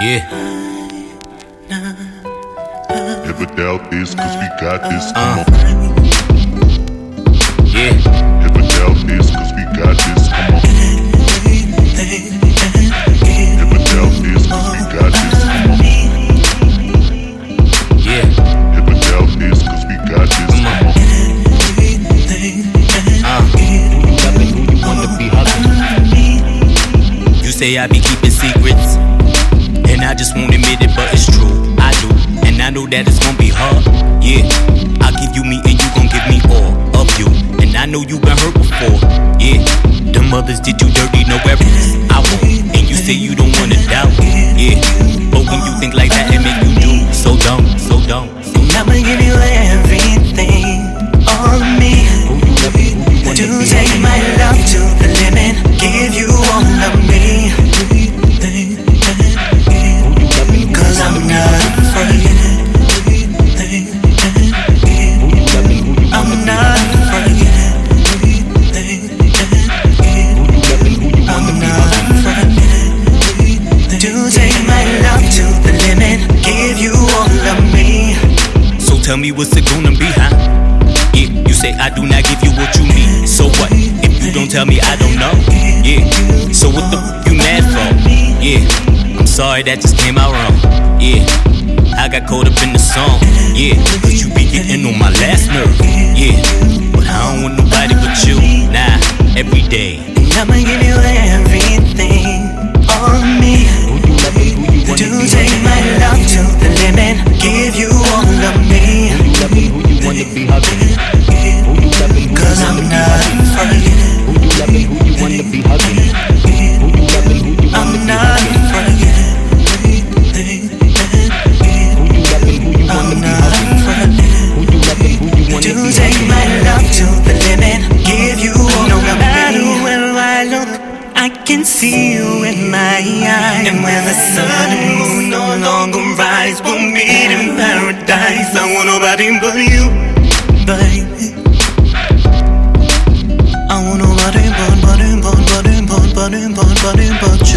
Yeah. Never doubt this, cause we got this. Come on. Yeah. Never doubt this, cause we got this. Come on. Never doubt this, cause we got this. Come on. Yeah. Never doubt this, cause we got this. Come on. Who you loving? Who you wanna be hugging? You say I be keeping secrets, and I just won't admit it, but it's true. I do, and I know that it's gonna be hard. Yeah, I'll give you me, and you gon' give me all of you. And I know you been hurt before. Yeah, them others did you dirty, no everything I won't. And you say you don't wanna doubt. Yeah, but when you think like that, it make you do so dumb, so dumb. And I'ma give you everything on me. Who you love, who you to take my love to the limit, give you all of me. Tell me what's it gonna be, huh? Yeah, you say I do not give you what you need. So what? If you don't tell me, I don't know. Yeah, so what the f*** you mad for? Yeah, I'm sorry that just came out wrong. Yeah, I got caught up in the song. Yeah, but you be getting on my last nerve. Yeah, but I don't want nobody but you. Nah, every day. And I'ma give you everything on me. Who you love, who you wanna be? Take my love to the limit, give you all of me. Cause I'm not afraid. Who you loving, who you wanna be hugging? Who you loving, who you wanna be hugging? Who you loving, who you wanna be hugging? Who you loving, who you wanna be hugging? To take my love to the limit, give you all of me. No matter where I look, I can see you in my eyes. And when the sun and moon no longer rise, we'll meet in paradise. I want nobody but you, baby. I want nobody but